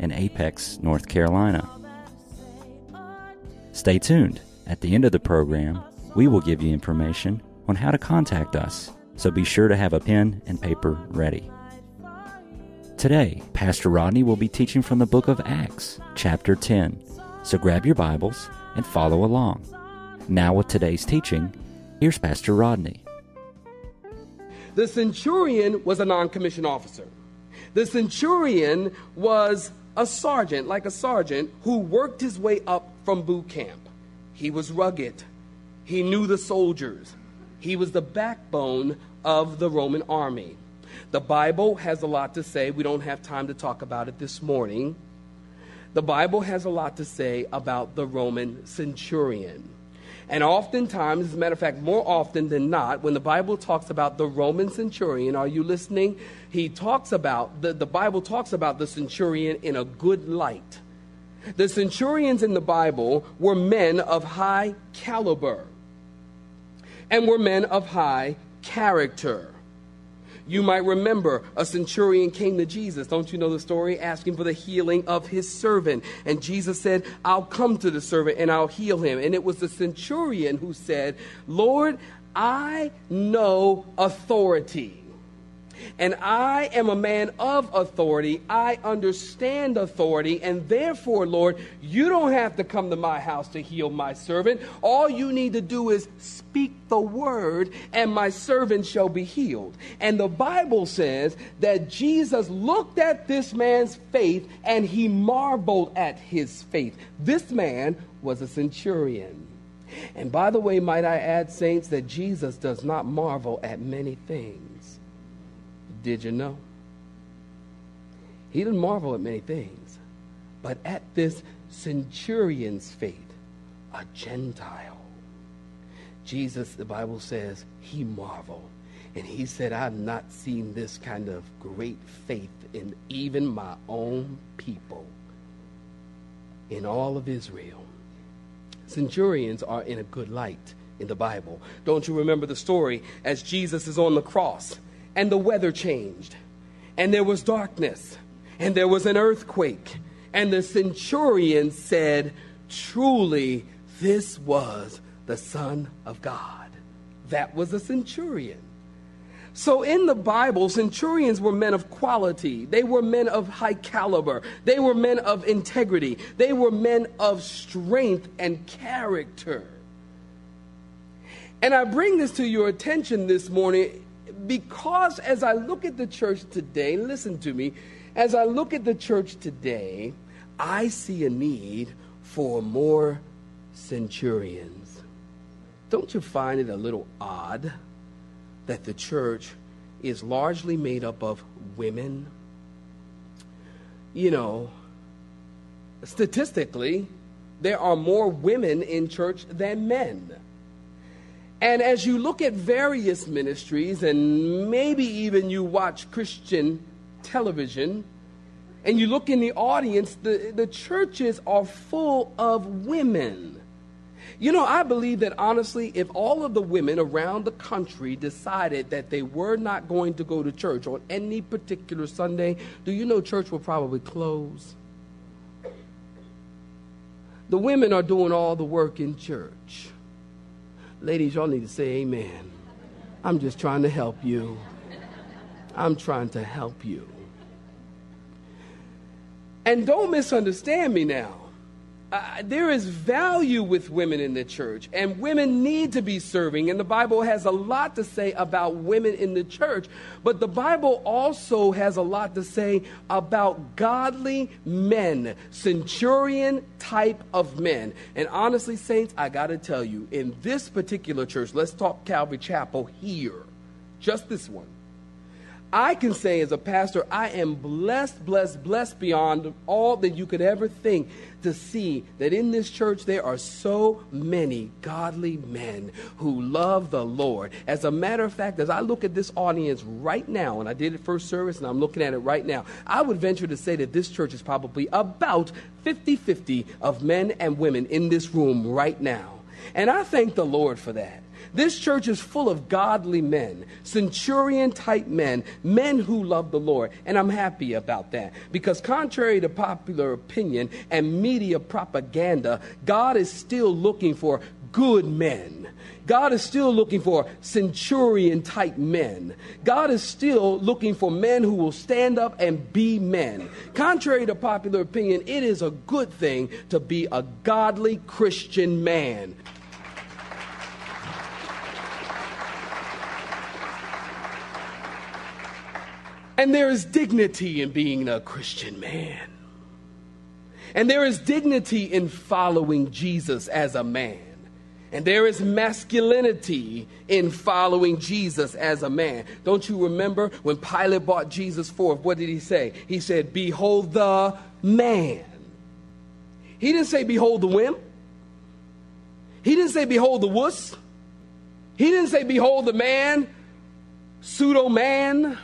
in Apex, North Carolina. Stay tuned. At the end of the program, we will give you information on how to contact us, so be sure to have a pen and paper ready. Today, Pastor Rodney will be teaching from the book of Acts, chapter 10, so grab your Bibles and follow along. Now with today's teaching, here's Pastor Rodney. The centurion was a non-commissioned officer. The centurion was a sergeant, like a sergeant, who worked his way up from boot camp. He was rugged. He knew the soldiers. He was the backbone of the Roman army. The Bible has a lot to say. We don't have time to talk about it this morning. The Bible has a lot to say about the Roman centurion. And oftentimes, as a matter of fact, more often than not, when the Bible talks about the Roman centurion, are you listening? He talks about, the Bible talks about the centurion in a good light. The centurions in the Bible were men of high caliber and were men of high character. You might remember a centurion came to Jesus, don't you know the story, asking for the healing of his servant. And Jesus said, I'll come to the servant and I'll heal him. And it was the centurion who said, Lord, I know authority. And I am a man of authority. I understand authority. And therefore, Lord, you don't have to come to my house to heal my servant. All you need to do is speak the word, and my servant shall be healed. And the Bible says that Jesus looked at this man's faith, and he marveled at his faith. This man was a centurion. And by the way, might I add, saints, that Jesus does not marvel at many things. Did you know? He didn't marvel at many things, but at this centurion's faith, a Gentile, Jesus, the Bible says, he marveled. And he said, I've not seen this kind of great faith in even my own people in all of Israel. Centurions are in a good light in the Bible. Don't you remember the story as Jesus is on the cross? And the weather changed, and there was darkness, and there was an earthquake. And the centurion said, truly, this was the Son of God. That was a centurion. So in the Bible, centurions were men of quality. They were men of high caliber. They were men of integrity. They were men of strength and character. And I bring this to your attention this morning because as I look at the church today, listen to me, as I look at the church today, I see a need for more centurions. Don't you find it a little odd that the church is largely made up of women? You know, statistically, there are more women in church than men. And as you look at various ministries, and maybe even you watch Christian television, and you look in the audience, the churches are full of women. You know, I believe that honestly, if all of the women around the country decided that they were not going to go to church on any particular Sunday, do you know church will probably close? The women are doing all the work in church. Ladies, y'all need to say amen. I'm just trying to help you. I'm trying to help you. And don't misunderstand me now. There is value with women in the church, and women need to be serving. And the Bible has a lot to say about women in the church, but the Bible also has a lot to say about godly men, centurion type of men. And honestly, saints, I got to tell you, in this particular church, let's talk Calvary Chapel here, just this one. I can say as a pastor, I am blessed, blessed, blessed beyond all that you could ever think to see that in this church there are so many godly men who love the Lord. As a matter of fact, as I look at this audience right now, and I did it first service and I'm looking at it right now, I would venture to say that this church is probably about 50-50 of men and women in this room right now. And I thank the Lord for that. This church is full of godly men, centurion-type men, men who love the Lord, and I'm happy about that. Because contrary to popular opinion and media propaganda, God is still looking for good men. God is still looking for centurion-type men. God is still looking for men who will stand up and be men. Contrary to popular opinion, it is a good thing to be a godly Christian man. And there is dignity in being a Christian man. And there is dignity in following Jesus as a man. And there is masculinity in following Jesus as a man. Don't you remember when Pilate brought Jesus forth? What did he say? He said, "Behold the man." He didn't say, "Behold the wimp." He didn't say, "Behold the wuss." He didn't say, "Behold the man, pseudo man."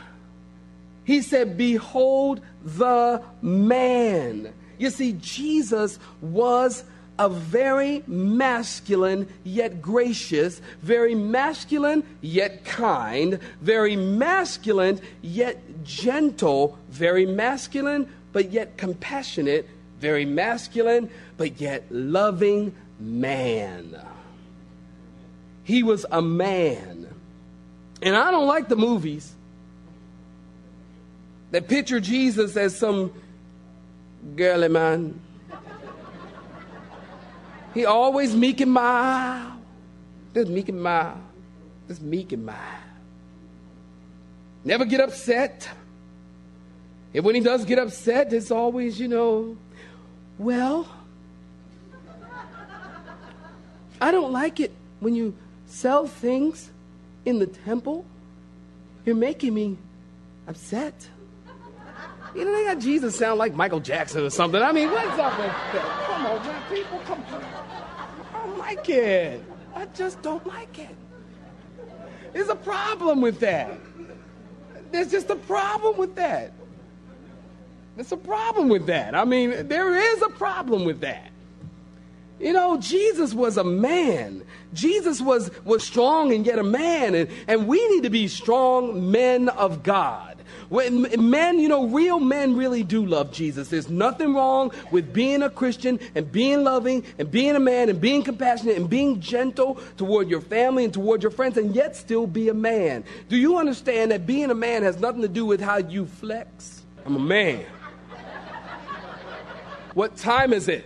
He said, "Behold the man." You see, Jesus was a very masculine yet gracious, very masculine yet kind, very masculine yet gentle, very masculine but yet compassionate, very masculine but yet loving man. He was a man. And I don't like the movies that picture Jesus as some girly man. He always meek and mild. Just meek and mild. Just meek and mild. Never get upset. And when he does get upset, it's always, you know, "Well, I don't like it when you sell things in the temple. You're making me upset." You know, they got Jesus sound like Michael Jackson or something. I mean, what's up with that? Come on, man, people, come on. I don't like it. I just don't like it. There's a problem with that. There's just a problem with that. There's a problem with that. I mean, there is a problem with that. You know, Jesus was a man. Jesus was strong and yet a man. And we need to be strong men of God. When men, you know, real men really do love Jesus. There's nothing wrong with being a Christian and being loving and being a man and being compassionate and being gentle toward your family and toward your friends and yet still be a man. Do you understand that being a man has nothing to do with how you flex? I'm a man. What time is it?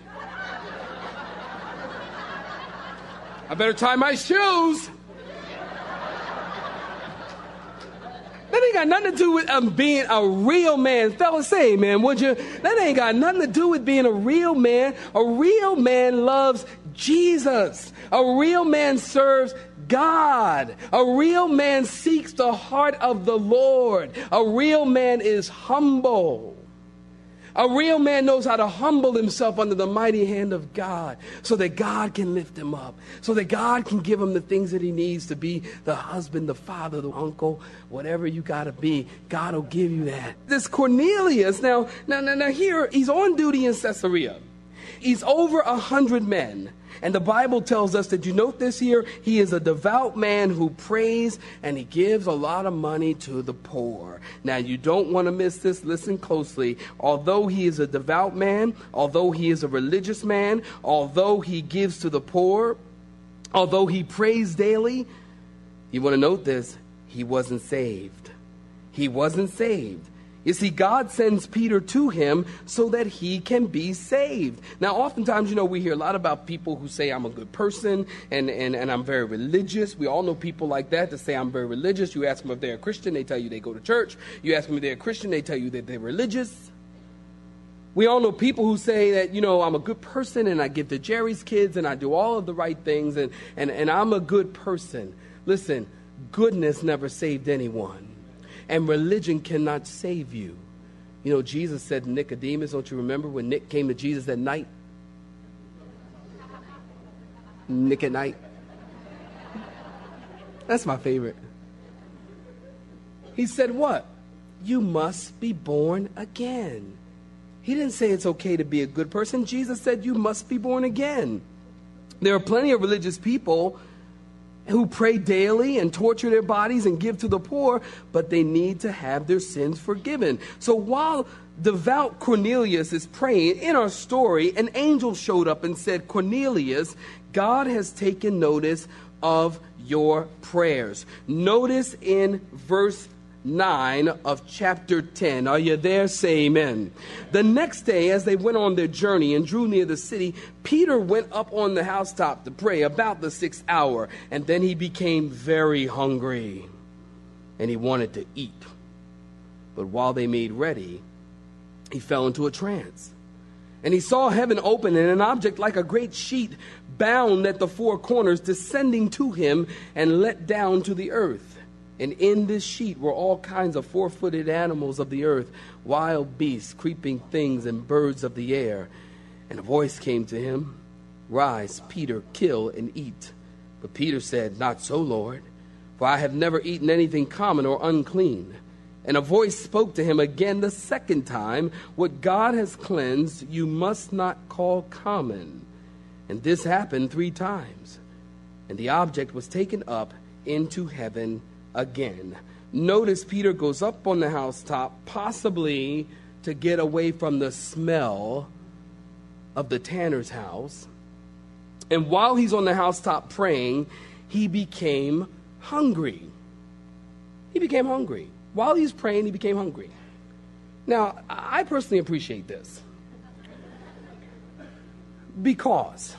I better tie my shoes. That ain't got nothing to do with being a real man. Fellas, say amen, would you? That ain't got nothing to do with being a real man. A real man loves Jesus. A real man serves God. A real man seeks the heart of the Lord. A real man is humble. A real man knows how to humble himself under the mighty hand of God so that God can lift him up, so that God can give him the things that he needs to be the husband, the father, the uncle, whatever you got to be. God will give you that. This Cornelius, now here, he's on duty in Caesarea. He's over 100 men. And the Bible tells us, did you note this here? He is a devout man who prays and he gives a lot of money to the poor. Now, you don't want to miss this. Listen closely. Although he is a devout man, although he is a religious man, although he gives to the poor, although he prays daily, you want to note this, he wasn't saved. He wasn't saved. You see, God sends Peter to him so that he can be saved. Now, oftentimes, you know, we hear a lot about people who say, "I'm a good person," and "I'm very religious." We all know people like that say, "I'm very religious." You ask them if they're a Christian, they tell you they go to church. You ask them if they're a Christian, they tell you that they're religious. We all know people who say that, you know, "I'm a good person, and I give to Jerry's kids, and I do all of the right things, and I'm a good person." Listen, goodness never saved anyone. and religion cannot save you. You know, Jesus said to Nicodemus, don't you remember when Nick came to Jesus at night? Nick at night. That's my favorite. He said what? You must be born again. He didn't say it's okay to be a good person. Jesus said you must be born again. There are plenty of religious people who pray daily and torture their bodies and give to the poor, but they need to have their sins forgiven. So while devout Cornelius is praying, in our story, an angel showed up and said, Cornelius, God has taken notice of your prayers. Notice in verse 9 of chapter 10. Are you there? Say amen. The next day, as they went on their journey and drew near the city, Peter went up on the housetop to pray about the sixth hour, and then he became very hungry, and he wanted to eat. But while they made ready, he fell into a trance. And he saw heaven open and an object like a great sheet bound at the four corners descending to him and let down to the earth. And in this sheet were all kinds of four-footed animals of the earth, wild beasts, creeping things, and birds of the air. And a voice came to him, Rise, Peter, kill and eat. But Peter said, Not so, Lord, for I have never eaten anything common or unclean. And a voice spoke to him again the second time, What God has cleansed, you must not call common. And this happened 3 times. And the object was taken up into heaven again. Notice Peter goes up on the housetop, possibly to get away from the smell of the tanner's house. And while he's on the housetop praying, he became hungry. He became hungry. While he's praying, he became hungry. Now, I personally appreciate this because,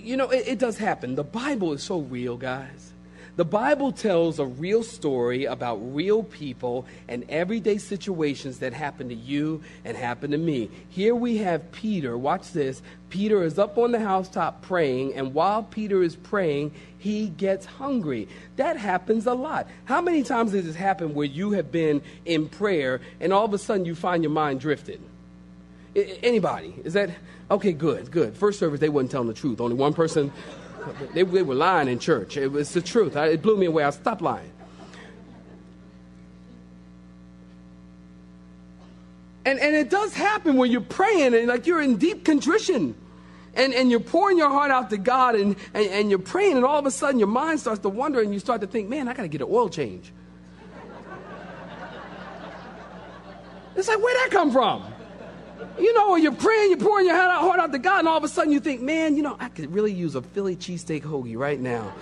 you know, it does happen. The Bible is so real, guys. The Bible tells a real story about real people and everyday situations that happen to you and happen to me. Here we have Peter. Watch this. Peter is up on the housetop praying, and while Peter is praying, he gets hungry. That happens a lot. How many times has this happened where you have been in prayer and all of a sudden you find your mind drifted? Anybody? Is that? Okay, good, good. First service, they wasn't telling the truth. Only one person... They were lying in church. It was the truth. It blew me away. I stopped lying. And it does happen when you're praying and like you're in deep contrition. And you're pouring your heart out to God and you're praying, and all of a sudden your mind starts to wander and you start to think, man, I got to get an oil change. It's like, where'd that come from? You know, when you're praying, you're pouring your heart out to God, and all of a sudden you think, man, you know, I could really use a Philly cheesesteak hoagie right now.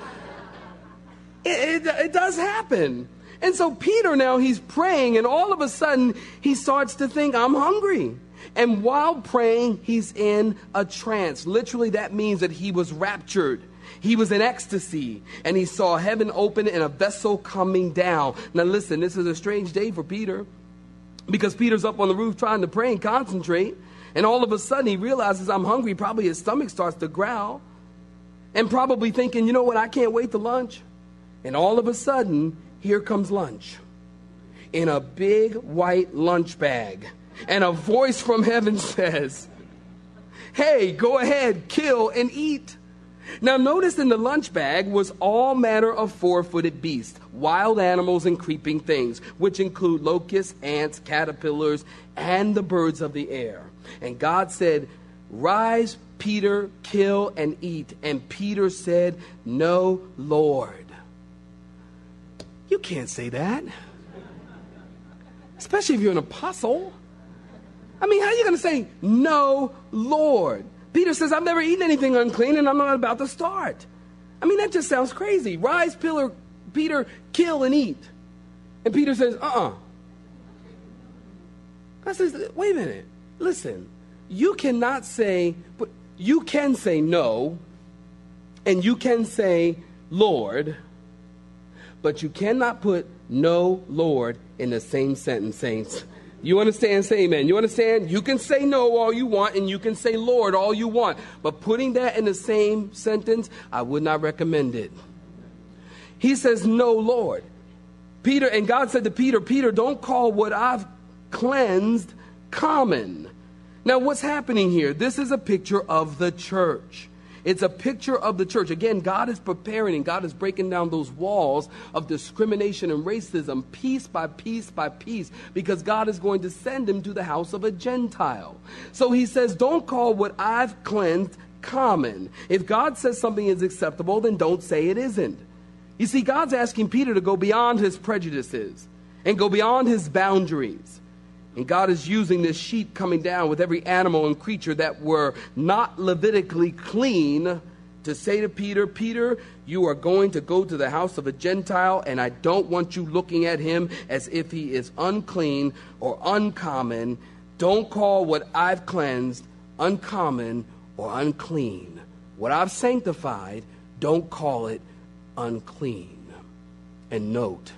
It does happen. And so Peter now, he's praying, and all of a sudden he starts to think, I'm hungry. And while praying, he's in a trance. Literally, that means that he was raptured. He was in ecstasy, and he saw heaven open and a vessel coming down. Now listen, this is a strange day for Peter, because Peter's up on the roof trying to pray and concentrate. And all of a sudden he realizes, I'm hungry. Probably his stomach starts to growl. And probably thinking, you know what, I can't wait to lunch. And all of a sudden, here comes lunch. In a big white lunch bag. And a voice from heaven says, Hey, go ahead, kill and eat. Now notice in the lunch bag was all manner of four-footed beasts, wild animals and creeping things, which include locusts, ants, caterpillars, and the birds of the air. And God said, Rise, Peter, kill and eat. And Peter said, No, Lord. You can't say that. Especially if you're an apostle. I mean, how are you going to say, No, Lord? Peter says, I've never eaten anything unclean, and I'm not about to start. I mean, that just sounds crazy. Rise, Peter, kill and eat. And Peter says, I says, wait a minute. Listen, you cannot say, but you can say no, and you can say Lord, but you cannot put no Lord in the same sentence, saints. You understand? Say amen. You understand? You can say no all you want, and you can say Lord all you want. But putting that in the same sentence, I would not recommend it. He says, No, Lord. Peter, and God said to Peter, Peter, don't call what I've cleansed common. Now, what's happening here? This is a picture of the church. It's a picture of the church. Again, God is preparing and God is breaking down those walls of discrimination and racism piece by piece by piece, because God is going to send him to the house of a Gentile. So he says, don't call what I've cleansed common. If God says something is acceptable, then don't say it isn't. You see, God's asking Peter to go beyond his prejudices and go beyond his boundaries. And God is using this sheep coming down with every animal and creature that were not Levitically clean to say to Peter, Peter, you are going to go to the house of a Gentile, and I don't want you looking at him as if he is unclean or uncommon. Don't call what I've cleansed uncommon or unclean. What I've sanctified, don't call it unclean. And note,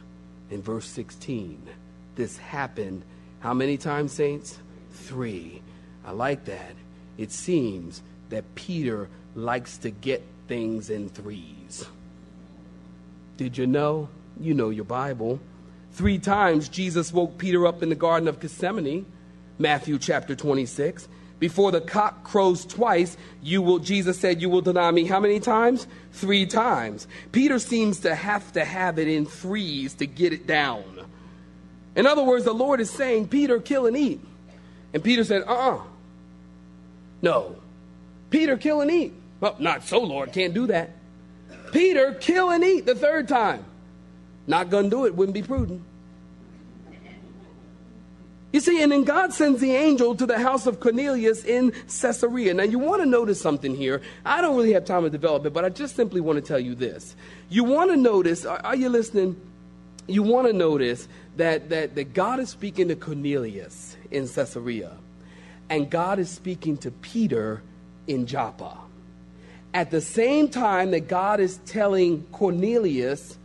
in verse 16, this happened how many times, saints? 3. I like that. It seems that Peter likes to get things in 3s. Did you know? You know your Bible. 3 times Jesus woke Peter up in the Garden of Gethsemane, Matthew chapter 26. Before the cock crows twice, Jesus said, you will deny me how many times? 3 times. Peter seems to have it in 3s to get it down. In other words, the Lord is saying, Peter, kill and eat. And Peter said, no. Peter, kill and eat. Well, not so, Lord, can't do that. Peter, kill and eat the 3rd time. Not gonna do it, wouldn't be prudent. You see, and then God sends the angel to the house of Cornelius in Caesarea. Now, you want to notice something here. I don't really have time to develop it, but I just simply want to tell you this. You want to notice, are you listening? You want to notice that God is speaking to Cornelius in Caesarea, and God is speaking to Peter in Joppa. At the same time that God is telling Cornelius,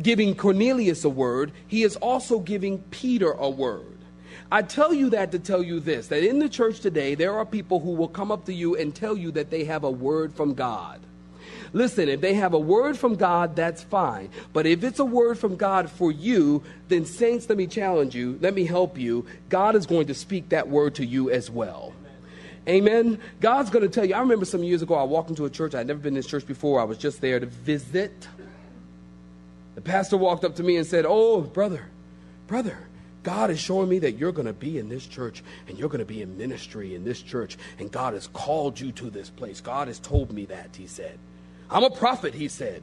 giving Cornelius a word, he is also giving Peter a word. I tell you that to tell you this, that in the church today, there are people who will come up to you and tell you that they have a word from God. Listen, if they have a word from God, that's fine. But if it's a word from God for you, then saints, let me challenge you. Let me help you. God is going to speak that word to you as well. Amen. God's going to tell you. I remember some years ago, I walked into a church. I'd never been in this church before. I was just there to visit. The pastor walked up to me and said, oh, brother, God is showing me that you're going to be in this church and you're going to be in ministry in this church. And God has called you to this place. God has told me that, he said. I'm a prophet, he said,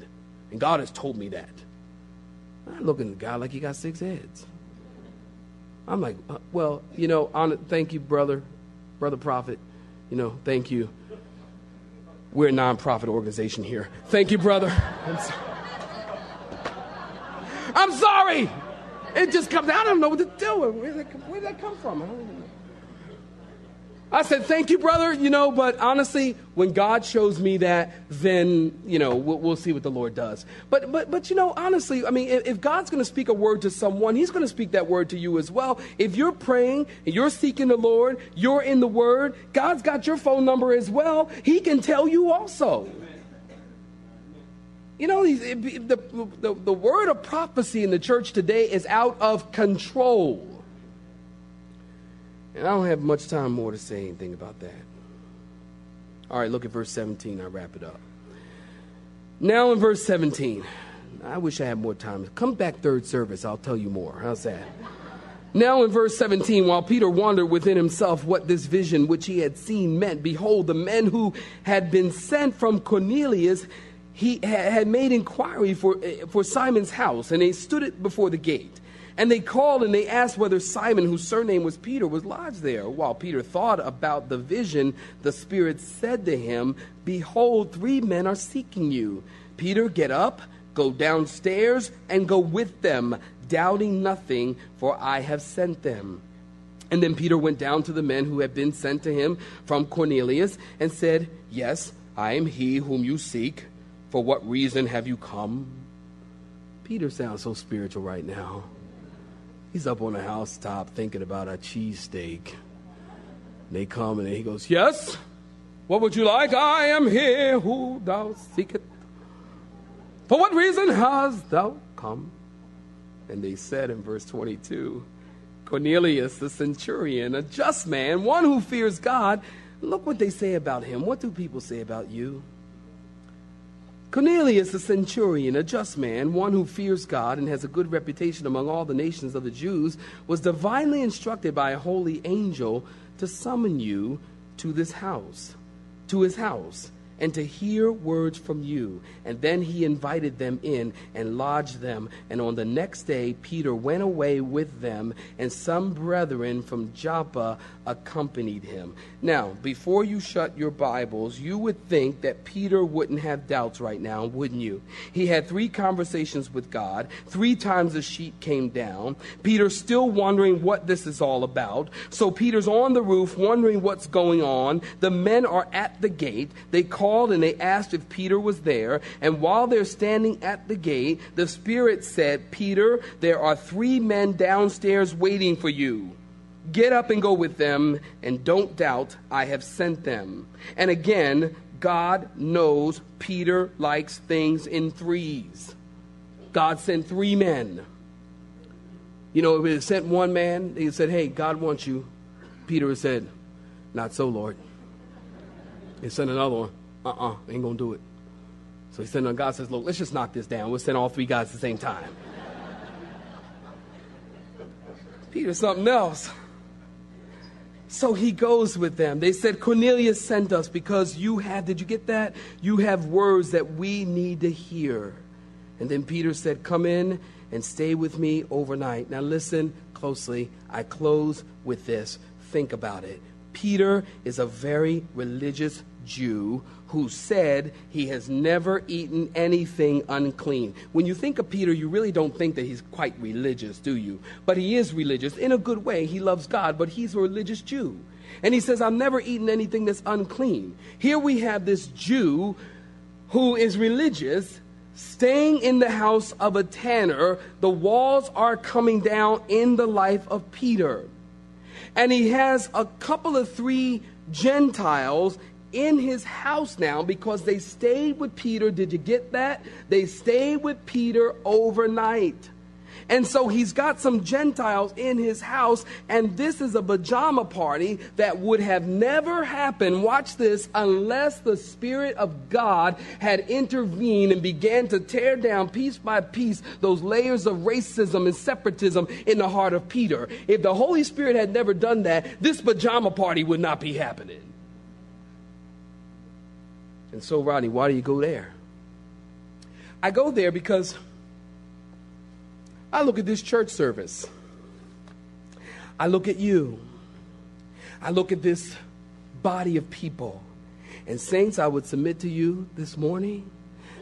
and God has told me that. I'm looking at the guy like he got 6 heads. I'm like, well, you know, thank you, brother prophet. You know, thank you. We're a nonprofit organization here. Thank you, brother. I'm sorry. It just comes. I don't know what to do. Where did that come from? I don't even know. I said, thank you, brother, but honestly, when God shows me that, then, we'll see what the Lord does. But honestly, I mean, if God's going to speak a word to someone, he's going to speak that word to you as well. If you're praying and you're seeking the Lord, you're in the word, God's got your phone number as well. He can tell you also. The word of prophecy in the church today is out of control. And I don't have much time more to say anything about that. All right, look at verse 17. I wrap it up. Now in verse 17. I wish I had more time. Come back third service. I'll tell you more. How's that? Now in verse 17, while Peter wondered within himself what this vision which he had seen meant, behold, the men who had been sent from Cornelius, he had made inquiry for Simon's house, and they stood it before the gate. And they called and they asked whether Simon, whose surname was Peter, was lodged there. While Peter thought about the vision, the Spirit said to him, behold, 3 men are seeking you. Peter, get up, go downstairs, and go with them, doubting nothing, for I have sent them. And then Peter went down to the men who had been sent to him from Cornelius and said, yes, I am he whom you seek. For what reason have you come? Peter sounds so spiritual right now. He's up on the housetop thinking about a cheesesteak. They come and he goes, yes, what would you like? I am here who thou seekest. For what reason hast thou come? And they said in verse 22, Cornelius, the centurion, a just man, one who fears God. Look what they say about him. What do people say about you? Cornelius, the centurion, a just man, one who fears God and has a good reputation among all the nations of the Jews, was divinely instructed by a holy angel to summon you to this house, to his house, and to hear words from you. And then he invited them in and lodged them. And on the next day, Peter went away with them, and some brethren from Joppa accompanied him. Now, before you shut your Bibles, you would think that Peter wouldn't have doubts right now, wouldn't you? He had 3 conversations with God. 3 times the sheet came down. Peter's still wondering what this is all about. So Peter's on the roof, wondering what's going on. The men are at the gate. They call and they asked if Peter was there. And while they're standing at the gate, the Spirit said, Peter, there are 3 men downstairs waiting for you. Get up and go with them, and don't doubt, I have sent them. And again, God knows Peter likes things in threes. God sent 3 men. You know, if he had sent one man, he said, hey, God wants you. Peter said, not so, Lord. He sent another one. Ain't gonna do it. So he said, no, God says, look, let's just knock this down. We'll send all 3 guys at the same time. Peter's something else. So he goes with them. They said, Cornelius sent us because you have, did you get that? You have words that we need to hear. And then Peter said, come in and stay with me overnight. Now listen closely. I close with this. Think about it. Peter is a very religious Jew who said he has never eaten anything unclean. When you think of Peter, you really don't think that he's quite religious, do you? But he is religious in a good way. He loves God, but he's a religious Jew. And he says, I've never eaten anything that's unclean. Here we have this Jew who is religious, staying in the house of a tanner. The walls are coming down in the life of Peter. And he has a couple of 3 Gentiles in his house now because they stayed with Peter. Did you get that? They stayed with Peter overnight. And so he's got some Gentiles in his house, and this is a pajama party that would have never happened, watch this, unless the Spirit of God had intervened and began to tear down piece by piece those layers of racism and separatism in the heart of Peter. If the Holy Spirit had never done that, this pajama party would not be happening. And so, Rodney, why do you go there? I go there because I look at this church service. I look at you. I look at this body of people. And saints, I would submit to you this morning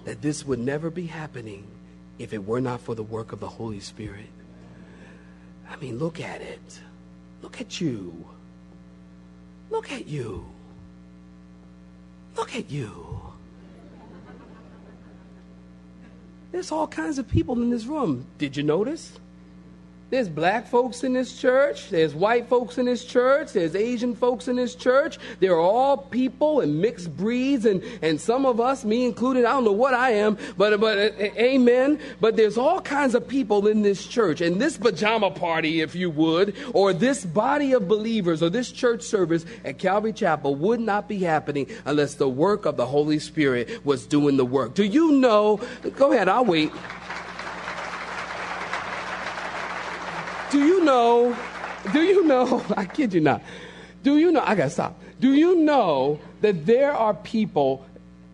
that this would never be happening if it were not for the work of the Holy Spirit. I mean, look at it. Look at you. Look at you. Look at you. There's all kinds of people in this room. Did you notice? There's black folks in this church. There's white folks in this church. There's Asian folks in this church. They're all people and mixed breeds. And some of us, me included, I don't know what I am, but amen. But there's all kinds of people in this church. And this pajama party, if you would, or this body of believers, or this church service at Calvary Chapel would not be happening unless the work of the Holy Spirit was doing the work. Do you know? Go ahead, I'll wait. Do you know, I kid you not, I gotta stop. Do you know that there are people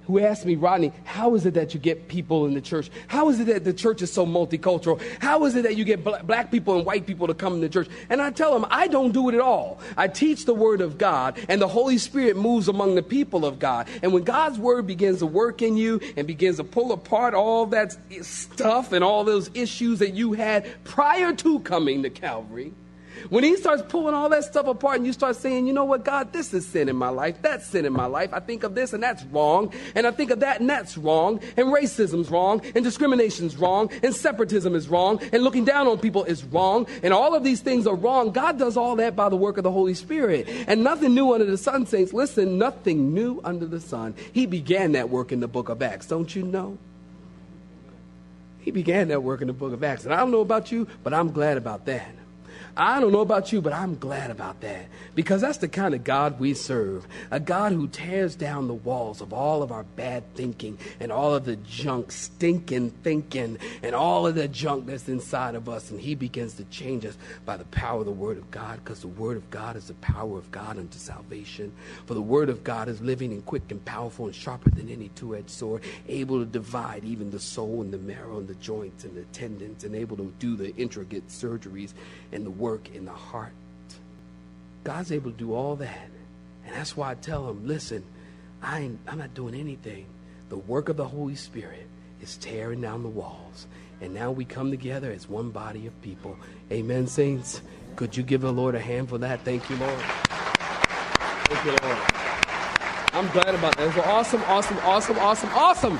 who ask me, Rodney, how is it that you get people in the church? How is it that the church is so multicultural? How is it that you get black people and white people to come in the church? And I tell them, I don't do it at all. I teach the Word of God, and the Holy Spirit moves among the people of God. And when God's Word begins to work in you and begins to pull apart all that stuff and all those issues that you had prior to coming to Calvary, when he starts pulling all that stuff apart and you start saying, you know what, God, this is sin in my life. That's sin in my life. I think of this and that's wrong. And I think of that and that's wrong. And racism's wrong. And discrimination's wrong. And separatism is wrong. And looking down on people is wrong. And all of these things are wrong. God does all that by the work of the Holy Spirit. And nothing new under the sun, saints. Listen, nothing new under the sun. He began that work in the book of Acts. Don't you know? He began that work in the book of Acts. And I don't know about you, but I'm glad about that. I don't know about you, but I'm glad about that, because that's the kind of God we serve, a God who tears down the walls of all of our bad thinking and all of the junk, stinking thinking, and all of the junk that's inside of us, and he begins to change us by the power of the Word of God, because the Word of God is the power of God unto salvation. For the Word of God is living and quick and powerful and sharper than any two-edged sword, able to divide even the soul and the marrow and the joints and the tendons, and able to do the intricate surgeries and the work in the heart. God's able to do all that. And that's why I tell him, listen, I'm not doing anything. The work of the Holy Spirit is tearing down the walls. And now we come together as one body of people. Amen, saints. Could you give the Lord a hand for that? Thank you, Lord. Thank you, Lord. I'm glad about that. It was awesome, awesome, awesome, awesome, awesome.